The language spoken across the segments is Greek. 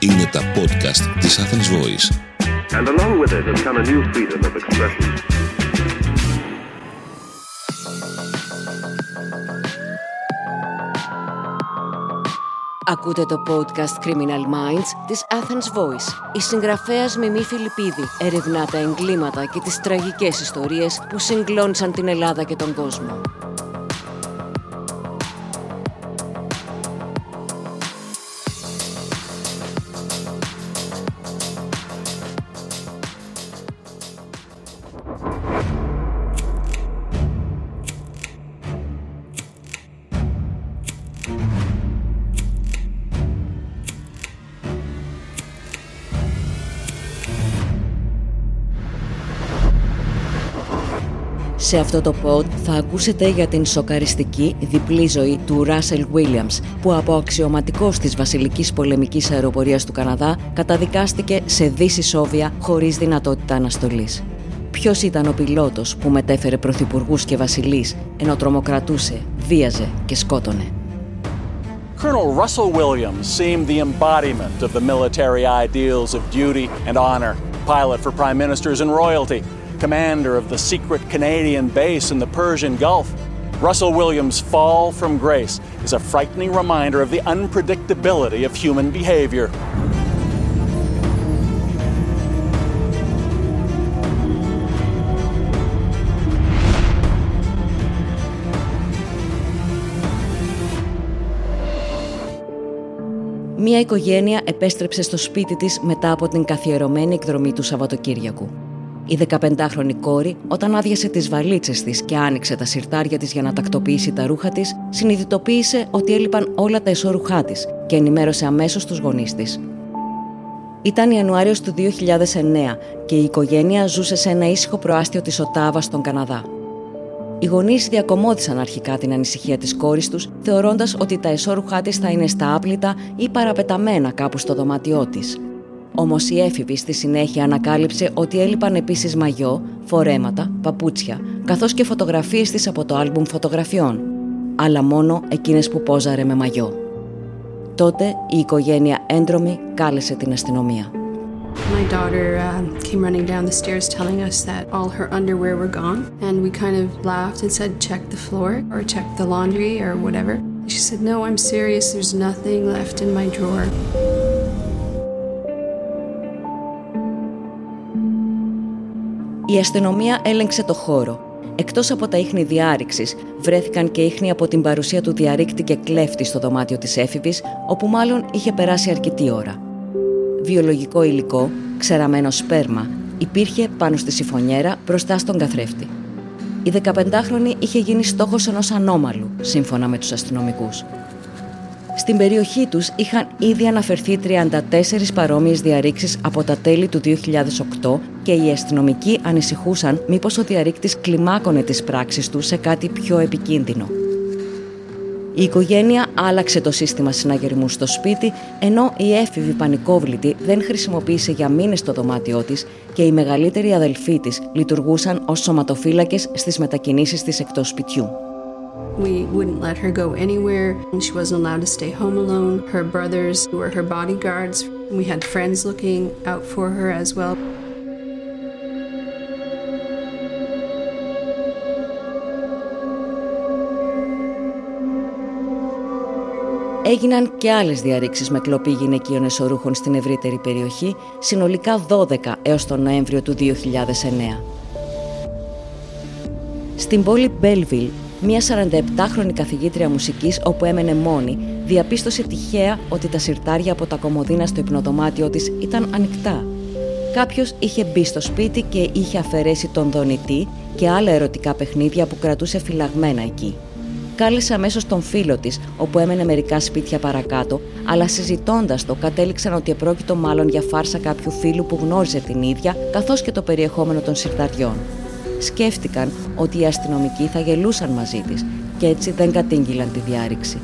Είναι τα podcast της Athens Voice. And along with it has come a new freedom of expression. Ακούτε το podcast Criminal Minds της Athens Voice. Η συγγραφέας Μιμή Φιλιππίδη ερευνά τα εγκλήματα και τις τραγικές ιστορίες που συγκλώνησαν την Ελλάδα και τον κόσμο. Σε αυτό το pod θα ακούσετε για την σοκαριστική διπλή ζωή του Russell Williams, που από αξιωματικός της Βασιλικής Πολεμικής Αεροπορίας του Καναδά καταδικάστηκε σε δισισόβια χωρίς δυνατότητα αναστολής. Ποιος ήταν ο πιλότος που μετέφερε πρωθυπουργούς και βασιλείς, ενώ τρομοκρατούσε, βίαζε και σκότωνε? Colonel Russell Williams seemed the embodiment of the military ideals of duty and honor, pilot for prime ministers and royalty. Commander of the secret Canadian base in the Persian Gulf, Russell Williams' fall from grace is a frightening reminder of the unpredictability of human behavior. Μια οικογένεια επέστρεψε στο σπίτι της μετά από την καθιερωμένη εκδρομή του Σαββατοκύριακου. Η 15χρονη κόρη, όταν άδειασε τις βαλίτσες της και άνοιξε τα συρτάρια της για να τακτοποιήσει τα ρούχα της, συνειδητοποίησε ότι έλειπαν όλα τα εσώρουχά της και ενημέρωσε αμέσως τους γονείς της. Ήταν Ιανουάριος του 2009 και η οικογένεια ζούσε σε ένα ήσυχο προάστιο της Οτάβα στον Καναδά. Οι γονείς διακομώδησαν αρχικά την ανησυχία της κόρης τους, θεωρώντας ότι τα εσώρουχά της θα είναι στα άπλυτα ή παραπεταμένα κάπου στο δωμάτιό της. Όμως η έφηβη στη συνέχεια ανακάλυψε ότι έλειπαν επίσης μαγιό, φορέματα, παπούτσια, καθώς και φωτογραφίες της από το άλμπουμ φωτογραφιών, αλλά μόνο εκείνες που πόζαρε με μαγιό. Τότε η οικογένεια έντρομη κάλεσε την αστυνομία. My daughter came running down the stairs telling us that all her underwear were gone, and we kind of laughed and said, check the floor or check the laundry or whatever. She said, no, I'm serious, there's nothing left in my drawer. Η αστυνομία έλεγξε το χώρο. Εκτός από τα ίχνη διάρρηξης, βρέθηκαν και ίχνη από την παρουσία του διαρρήκτη και κλέφτη στο δωμάτιο της έφηβης, όπου μάλλον είχε περάσει αρκετή ώρα. Βιολογικό υλικό, ξεραμένο σπέρμα, υπήρχε πάνω στη σιφωνιέρα μπροστά στον καθρέφτη. Η 15χρονη είχε γίνει στόχος ενός ανώμαλου, σύμφωνα με τους αστυνομικούς. Στην περιοχή τους είχαν ήδη αναφερθεί 34 παρόμοιες διαρρήξεις από τα τέλη του 2008 και οι αστυνομικοί ανησυχούσαν μήπως ο διαρρήκτης κλιμάκωνε τις πράξεις του σε κάτι πιο επικίνδυνο. Η οικογένεια άλλαξε το σύστημα συναγερμού στο σπίτι, ενώ η έφηβη πανικόβλητη δεν χρησιμοποίησε για μήνες το δωμάτιό της και οι μεγαλύτεροι αδελφοί της λειτουργούσαν ως σωματοφύλακες στις μετακινήσεις της εκτός σπιτιού. We wouldn't let her go anywhere, and she wasn't allowed to stay home alone. Her brothers were her bodyguards. We had friends looking out for her as well. Έγιναν και άλλες διαρρήξεις με κλοπή γυναικείων εσωρούχων στην ευρύτερη περιοχή, συνολικά 12 έως τον Νοέμβριο του 2009. Στην πόλη Belleville, μια 47χρονη καθηγήτρια μουσικής, όπου έμενε μόνη, διαπίστωσε τυχαία ότι τα συρτάρια από τα κομμωδίνα στο υπνοδωμάτιό της ήταν ανοιχτά. Κάποιος είχε μπει στο σπίτι και είχε αφαιρέσει τον δονητή και άλλα ερωτικά παιχνίδια που κρατούσε φυλαγμένα εκεί. Κάλεσε αμέσως τον φίλο της, όπου έμενε μερικά σπίτια παρακάτω, αλλά συζητώντας το κατέληξαν ότι επρόκειτο μάλλον για φάρσα κάποιου φίλου που γνώριζε την ίδια, καθώς και το περιεχόμενο των συρταριών. Σκέφτηκαν ότι οι αστυνομικοί θα γελούσαν μαζί της και έτσι δεν κατήγγυλαν τη διάρρηξη.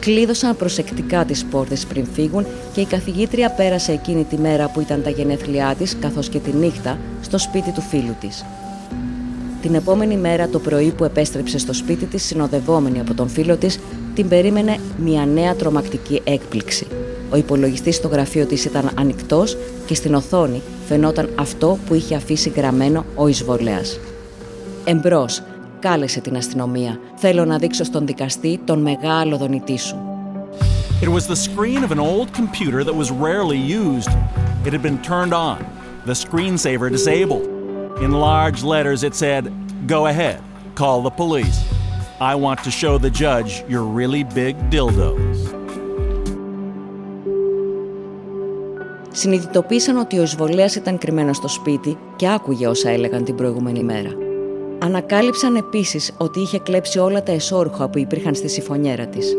Κλείδωσαν προσεκτικά τις πόρτες πριν φύγουν και η καθηγήτρια πέρασε εκείνη τη μέρα που ήταν τα γενέθλιά της, καθώς και τη νύχτα, στο σπίτι του φίλου της. Την επόμενη μέρα το πρωί που επέστρεψε στο σπίτι της, συνοδευόμενη από τον φίλο της, την περίμενε μια νέα τρομακτική έκπληξη. Ο υπολογιστής στο γραφείο της ήταν ανοιχτός και στην οθόνη φαινόταν αυτό που είχε αφήσει γραμμένο ο εισβολέας. «Εμπρός, κάλεσε την αστυνομία. Θέλω να δείξω στον δικαστή τον μεγάλο δονητή σου». It was the screen of an old computer that was rarely used. It had been turned on. The screensaver disabled. In large letters it said, "Go ahead, call the police. I want to show the judge your really big dildos." Συνειδητοποίησαν ότι ο εισβολέας ήταν κρυμμένος στο σπίτι και άκουγε όσα έλεγαν την προηγούμενη μέρα. Ανακάλυψαν επίσης ότι είχε κλέψει όλα τα εσώρουχα που υπήρχαν στη σιφωνιέρα της.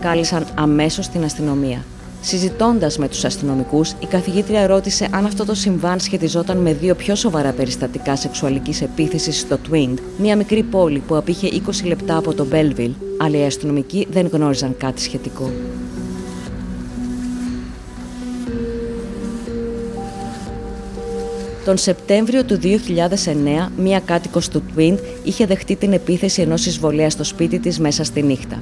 Κάλεσαν αμέσως την αστυνομία. Συζητώντας με τους αστυνομικούς, η καθηγήτρια ρώτησε αν αυτό το συμβάν σχετιζόταν με δύο πιο σοβαρά περιστατικά σεξουαλικής επίθεσης στο Tweed, μια μικρή πόλη που απήχε 20 λεπτά από το Belleville, αλλά οι αστυνομικοί δεν γνώριζαν κάτι σχετικό. Τον Σεπτέμβριο του 2009, μία κάτοικος του Tweed είχε δεχτεί την επίθεση ενός εισβολέα στο σπίτι της μέσα στη νύχτα.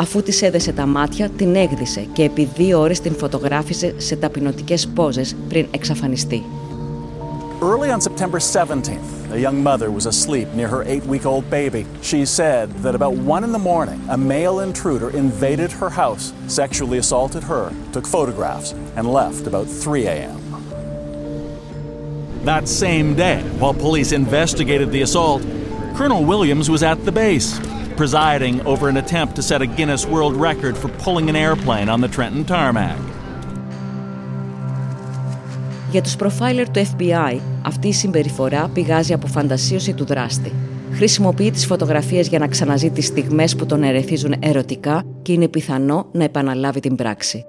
Αφού της έδεσε τα μάτια, την έκδισε και επί 2 ώρες την φωτογράφισε σε ταπεινωτικές πόζες πριν εξαφανιστεί. Early on September 17th, a young mother was asleep near her 8-week-old baby. She said that about 1 in the morning, a male intruder invaded her house, sexually assaulted her, took photographs, and left about 3 a.m. That same day, while police investigated the assault, Colonel Williams was at the base, presiding over an attempt to set a Guinness World Record for pulling an airplane on the Trenton tarmac. Για τους προφάιλερ του FBI, αυτή η συμπεριφορά πηγάζει από φαντασίωση του δράστη. Χρησιμοποιεί τις φωτογραφίες για να ξαναζεί τις στιγμές που τον ερεθίζουν ερωτικά και είναι πιθανό να επαναλάβει την πράξη.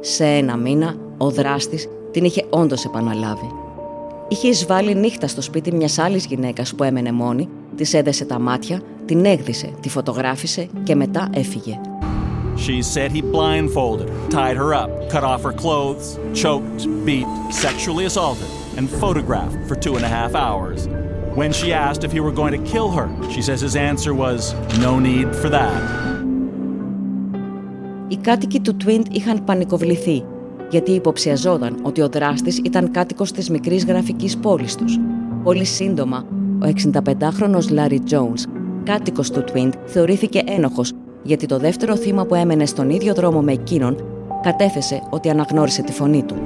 Σε 1 μήνα, ο δράστης την είχε όντως επαναλάβει. Είχε εισβάλει νύχτα στο σπίτι μιας άλλης γυναίκας που έμενε μόνη, της έδεσε τα μάτια, την έκδισε, τη φωτογράφησε και μετά έφυγε. She said he blindfolded her, tied her up, cut off her clothes, choked, beat, sexually assaulted, and photographed for 2.5 hours. When she asked if he were going to kill her, she says his answer was, "No need for that." Οι κάτοικοι του Twin είχαν πανικοβληθεί, γιατί υποψιαζόταν ότι ο δράστης ήταν κάτοικος της μικρής γραφικής πόλης τους. Πολύ σύντομα, ο 65χρονος Larry Jones, κάτοικος του Twin, θεωρήθηκε ένοχος, γιατί το δεύτερο θύμα που έμενε στον ίδιο δρόμο με εκείνον κατέθεσε ότι αναγνώρισε τη φωνή του.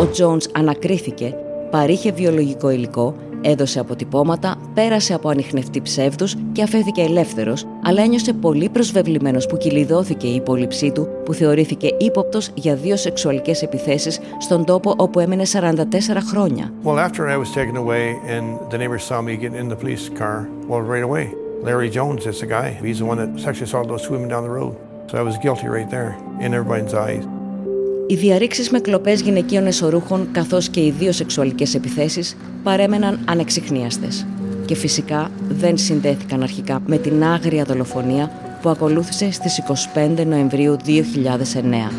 Ο Jones ανακρίθηκε, παρήχε βιολογικό υλικό, έδωσε αποτυπώματα, πέρασε από ανιχνευτή ψεύδους και αφέθηκε ελεύθερος, αλλά ένιωσε πολύ προσβεβλημένος που κυλιδώθηκε η υπόλοιψή του, που θεωρήθηκε ύποπτος για 2 σεξουαλικές επιθέσεις στον τόπο όπου έμενε 44 χρόνια. Well, after I was taken away and the neighbors saw me get in the police car, well, right away. Larry Jones is the guy. He's the one that sexually assaulted those women down the road. So I was guilty right there in everybody's eyes. Οι διαρρήξεις με κλοπές γυναικείων εσωρούχων, καθώς και οι 2 σεξουαλικές επιθέσεις, παρέμεναν ανεξιχνίαστες. Και φυσικά δεν συνδέθηκαν αρχικά με την άγρια δολοφονία που ακολούθησε στις 25 Νοεμβρίου 2009.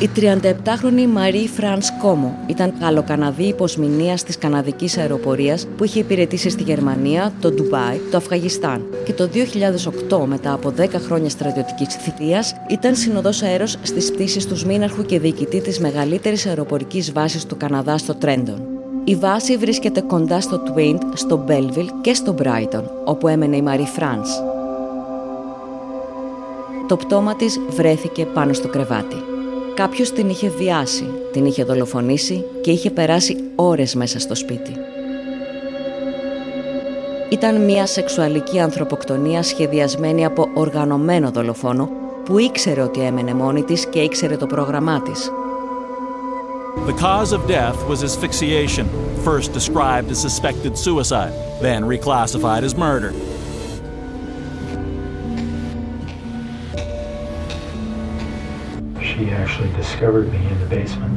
Η 37χρονη Marie-France Comeau ήταν Γαλλοκαναδή υποσμηνίας της Καναδικής αεροπορίας που είχε υπηρετήσει στη Γερμανία, το Ντουμπάι, το Αφγανιστάν και το 2008, μετά από 10 χρόνια στρατιωτικής θητείας, ήταν συνοδός αέρος στις πτήσεις του Σμήναρχου και διοικητή της μεγαλύτερης αεροπορικής βάσης του Καναδά στο Τρέντον. Η βάση βρίσκεται κοντά στο Τουίντ, στο Μπέλβιλ και στο Μπράιτον, όπου έμενε η Marie-France. Το πτώμα της βρέθηκε πάνω στο κρεβάτι. Κάποιος την είχε βιάσει, την είχε δολοφονήσει και είχε περάσει ώρες μέσα στο σπίτι. Ήταν μια σεξουαλική ανθρωποκτονία σχεδιασμένη από οργανωμένο δολοφόνο που ήξερε ότι έμενε μόνη της και ήξερε το πρόγραμμά της. The cause of death was asphyxiation, first described as suspected suicide, then reclassified as murder. She actually discovered me in the basement.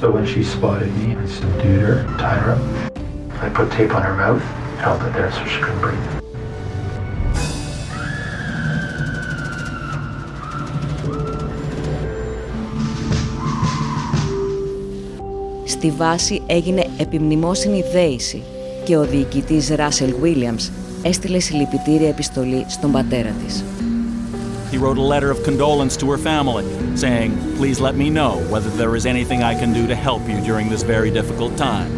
So when she spotted me, I subdued her, tied her up. I put tape on her mouth, held it there so she couldn't breathe. Στη βάση έγινε επιμνημόσυνη δέηση και ο διοικητής Russell Williams έστειλε συλληπιτήρια επιστολή στον πατέρα της. He wrote a letter of condolence to her family, saying, "Please let me know whether there is anything I can do to help you during this very difficult time."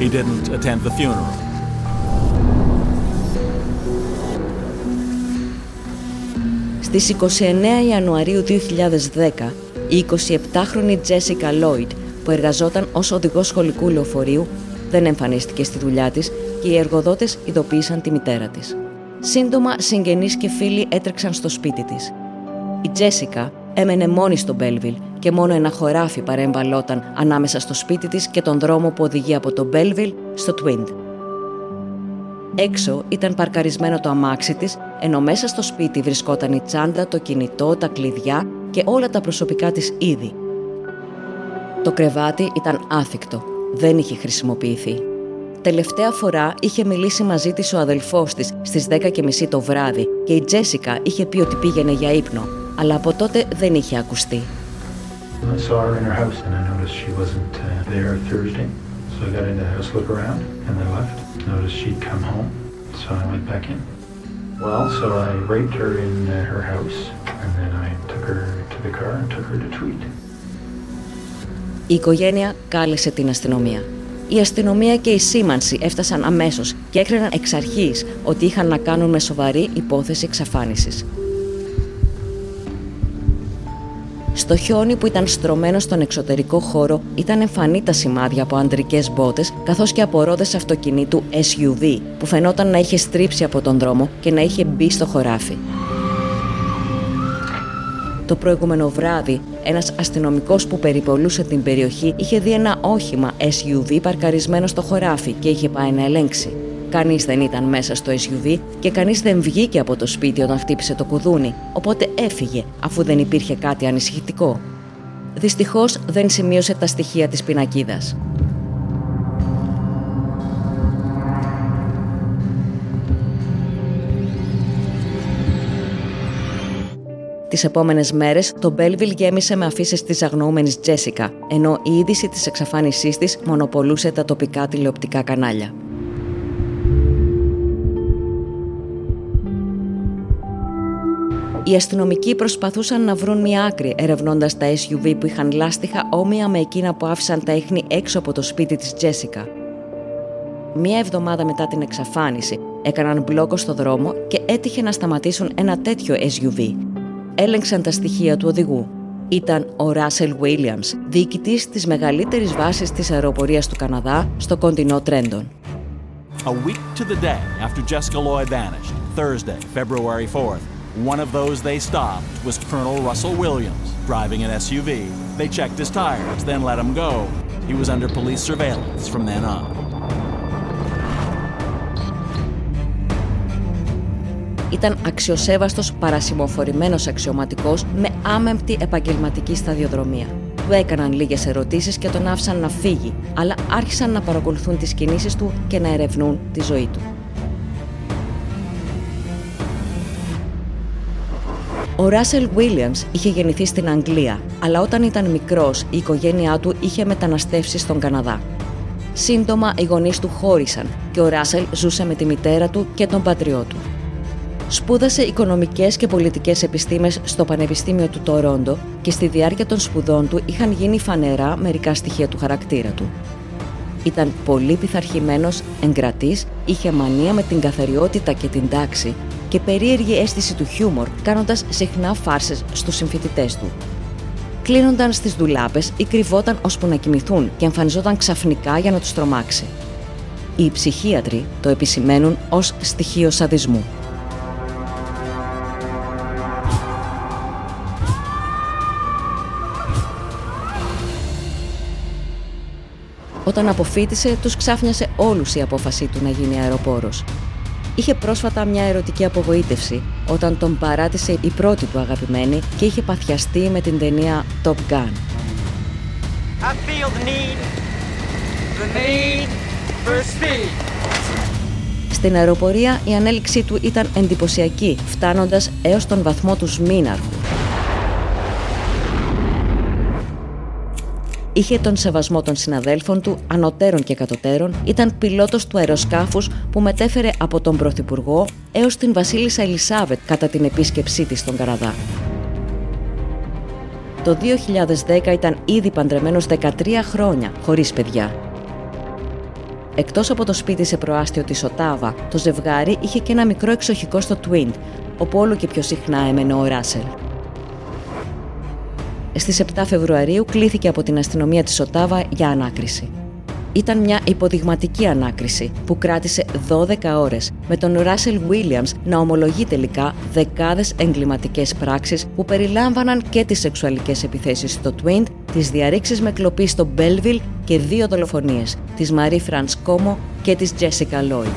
He didn't attend the funeral. Στις 29 Ιανουαρίου 2010, η 27χρονη Jessica Lloyd, που εργαζόταν ως οδηγός σχολικού λεωφορείου, δεν εμφανίστηκε στη δουλειά της και οι εργοδότες ειδοποίησαν τη μητέρα της. Σύντομα, συγγενείς και φίλοι έτρεξαν στο σπίτι της. Η Τζέσικα έμενε μόνη στο Μπέλβιλ και μόνο ένα χωράφι παρέμβαλόταν ανάμεσα στο σπίτι της και τον δρόμο που οδηγεί από το Μπέλβιλ στο Τουίντ. Έξω ήταν παρκαρισμένο το αμάξι της, ενώ μέσα στο σπίτι βρισκόταν η τσάντα, το κινητό, τα κλειδιά και όλα τα προσωπικά της είδη. Το κρεβάτι ήταν άθικτο, δεν είχε χρησιμοποιηθεί. Τελευταία φορά είχε μιλήσει μαζί της ο αδελφός της στις 10:30 το βράδυ και η Τζέσικα είχε πει ότι πήγαινε για ύπνο, αλλά από τότε δεν είχε ακουστεί. Η οικογένεια κάλεσε την αστυνομία. Η αστυνομία και η σήμανση έφτασαν αμέσως και έκριναν εξ αρχής ότι είχαν να κάνουν με σοβαρή υπόθεση εξαφάνισης. Στο χιόνι που ήταν στρωμένο στον εξωτερικό χώρο ήταν εμφανή τα σημάδια από αντρικές μπότες καθώς και από ρόδες αυτοκινήτου SUV που φαινόταν να είχε στρίψει από τον δρόμο και να είχε μπει στο χωράφι. Το προηγούμενο βράδυ, ένας αστυνομικός που περιπολούσε την περιοχή είχε δει ένα όχημα SUV παρκαρισμένο στο χωράφι και είχε πάει να ελέγξει. Κανείς δεν ήταν μέσα στο SUV και κανείς δεν βγήκε από το σπίτι όταν χτύπησε το κουδούνι, οπότε έφυγε αφού δεν υπήρχε κάτι ανησυχητικό. Δυστυχώς δεν σημείωσε τα στοιχεία της πινακίδας. Τις επόμενες μέρες, το Μπέλβιλ γέμισε με αφίσες της αγνοούμενης Τζέσικα, ενώ η είδηση της εξαφάνισής της μονοπολούσε τα τοπικά τηλεοπτικά κανάλια. Οι αστυνομικοί προσπαθούσαν να βρουν μια άκρη, ερευνώντας τα SUV που είχαν λάστιχα όμοια με εκείνα που άφησαν τα ίχνη έξω από το σπίτι της Τζέσικα. Μια εβδομάδα μετά την εξαφάνιση, έκαναν μπλόκο στο δρόμο και έτυχε να σταματήσουν ένα τέτοιο SUV. Έλεγξαν τα στοιχεία του οδηγού. Ήταν ο Russell Williams, διοικητής της μεγαλύτερης βάσης της αεροπορίας του Καναδά στο κοντινό Trenton. A week to the day after Jessica Lloyd vanished, Thursday, February 4th, one of those they stopped was Colonel Russell Williams, driving an SUV. They checked his tires, then let him go. He was under police surveillance from then on. Ήταν αξιοσέβαστος παρασημοφορημένος αξιωματικός με άμεμπτη επαγγελματική σταδιοδρομία. Του έκαναν λίγες ερωτήσεις και τον άφησαν να φύγει, αλλά άρχισαν να παρακολουθούν τις κινήσεις του και να ερευνούν τη ζωή του. Ο Russell Williams είχε γεννηθεί στην Αγγλία, αλλά όταν ήταν μικρός η οικογένειά του είχε μεταναστεύσει στον Καναδά. Σύντομα οι γονείς του χώρισαν και ο Russell ζούσε με τη μητέρα του και τον πατριό του. Σπούδασε οικονομικές και πολιτικές επιστήμες στο Πανεπιστήμιο του Τορόντο και στη διάρκεια των σπουδών του είχαν γίνει φανερά μερικά στοιχεία του χαρακτήρα του. Ήταν πολύ πειθαρχημένος, εγκρατής, είχε μανία με την καθαριότητα και την τάξη και περίεργη αίσθηση του χιούμορ, κάνοντας συχνά φάρσες στους συμφοιτητές του. Κλείνονταν στις ντουλάπες ή κρυβόταν ώσπου να κοιμηθούν και εμφανιζόταν ξαφνικά για να τους τρομάξει. Οι ψυχίατροι το επισημαίνουν ως στοιχείο σαδισμού. Όταν αποφοίτησε, τους ξάφνιασε όλους η απόφασή του να γίνει αεροπόρος. Είχε πρόσφατα μια ερωτική απογοήτευση όταν τον παράτησε η πρώτη του αγαπημένη και είχε παθιαστεί με την ταινία Top Gun. I feel the need for speed. Στην αεροπορία η ανέλυξή του ήταν εντυπωσιακή, φτάνοντας έως τον βαθμό του σμήναρχου. είχε τον σεβασμό των συναδέλφων του, ανωτέρων και κατωτέρων, ήταν πιλότος του αεροσκάφους που μετέφερε από τον Πρωθυπουργό έως την Βασίλισσα Ελισάβετ κατά την επίσκεψή της στον Καναδά. Το 2010 ήταν ήδη παντρεμένος 13 χρόνια, χωρίς παιδιά. Εκτός από το σπίτι σε προάστιο της Οτάβα, το ζευγάρι είχε και ένα μικρό εξοχικό στο Tweed, όπου όλο και πιο συχνά έμενε ο Ράσελ. Στις 7 Φεβρουαρίου κλήθηκε από την αστυνομία της Οτάβα για ανάκριση. Ήταν μια υποδειγματική ανάκριση που κράτησε 12 ώρες, με τον Ράσελ Williams να ομολογεί τελικά δεκάδες εγκληματικές πράξεις που περιλάμβαναν και τις σεξουαλικές επιθέσεις στο Twin, τις διαρρήξεις με κλοπή στο Belleville και 2 δολοφονίες, της Marie-France Comeau και της Jessica Lloyd.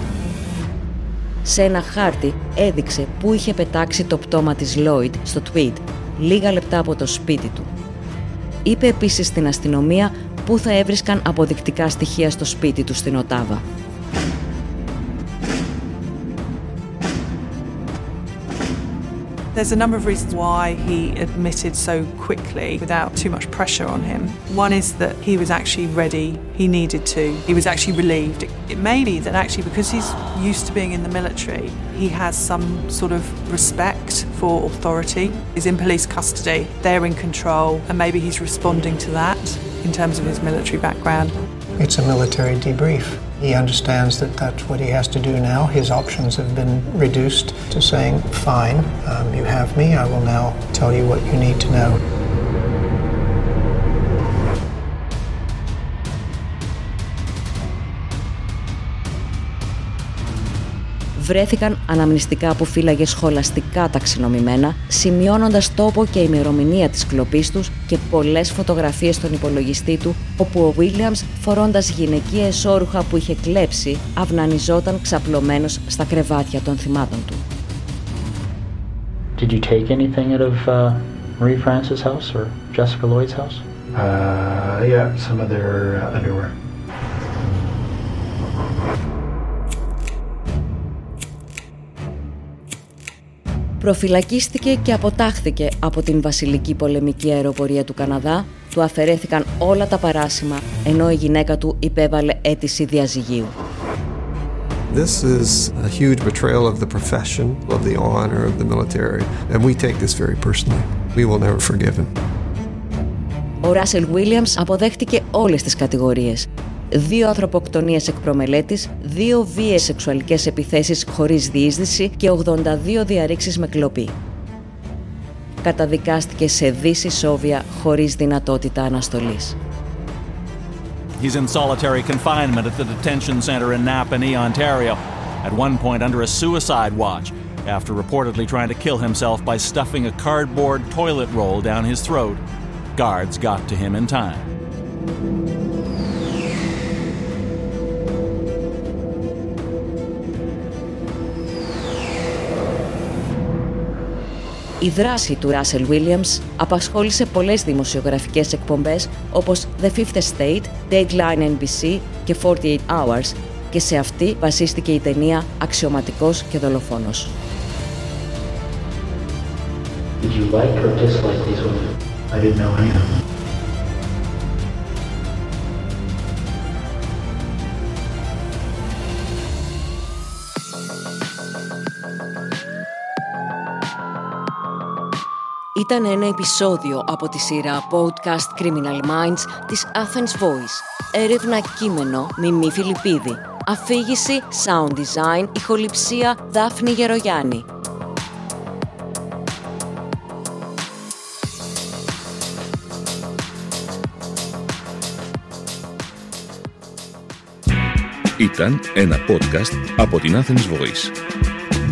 Σε ένα χάρτη έδειξε πού είχε πετάξει το πτώμα της Lloyd στο Tweed, λίγα λεπτά από το σπίτι του. Είπε επίσης στην αστυνομία πού θα έβρισκαν αποδεικτικά στοιχεία στο σπίτι του στην Οτάβα. There's a number of reasons why he admitted so quickly without too much pressure on him. One is that he was actually ready, he needed to, he was actually relieved. It may be that actually because he's used to being in the military, he has some sort of respect for authority. He's in police custody, they're in control, and maybe he's responding to that in terms of his military background. It's a military debrief. He understands that that's what he has to do now. His options have been reduced to saying, fine, you have me, I will now tell you what you need to know. Βρέθηκαν αναμνηστικά που φύλαγε σχολαστικά ταξινομημένα, σημειώνοντας τόπο και ημερομηνία της κλοπής τους και πολλές φωτογραφίες στον υπολογιστή του, όπου ο Williams, φορώντας γυναικείες όρουχα που είχε κλέψει, αυνανιζόταν ξαπλωμένος στα κρεβάτια των θυμάτων του. Did you take anything out of Marie-France's house or Jessica Lloyd's house? Yeah, some of their underwear. Προφυλακίστηκε και αποτάχθηκε από την Βασιλική Πολεμική Αεροπορία του Καναδά, του αφαιρέθηκαν όλα τα παράσημα, ενώ η γυναίκα του υπέβαλε αίτηση διαζυγίου. This is a huge betrayal of the profession, of the honor of the military, and we take this very personally. We will never forgive him. Ο Ράσελ Williams αποδέχτηκε όλες τις κατηγορίες. 2 ανθρωποκτονίες εκ προμελέτης, 2 βίαιες σεξουαλικές επιθέσεις χωρίς διείσδυση και 82 διαρρήξεις με κλοπή. Καταδικάστηκε σε δυσισόβια χωρίς δυνατότητα αναστολής. He's in solitary confinement at the detention center in Napanee, Ontario, at one point under a suicide watch, after reportedly trying to kill himself by stuffing a cardboard toilet roll down his throat. Guards got to him in time. Η δράση του Ράσελ Williams απασχόλησε πολλές δημοσιογραφικές εκπομπές όπως The Fifth Estate, Deadline NBC και 48 Hours και σε αυτή βασίστηκε η ταινία «Αξιωματικός και δολοφόνος». Ήταν ένα επεισόδιο από τη σειρά podcast Criminal Minds της Athens Voice. Έρευνα κείμενο Μιμή Φιλιππίδη. Αφήγηση Sound Design, ηχοληψία Δάφνη Γερογιάννη. Ήταν ένα podcast από την Athens Voice.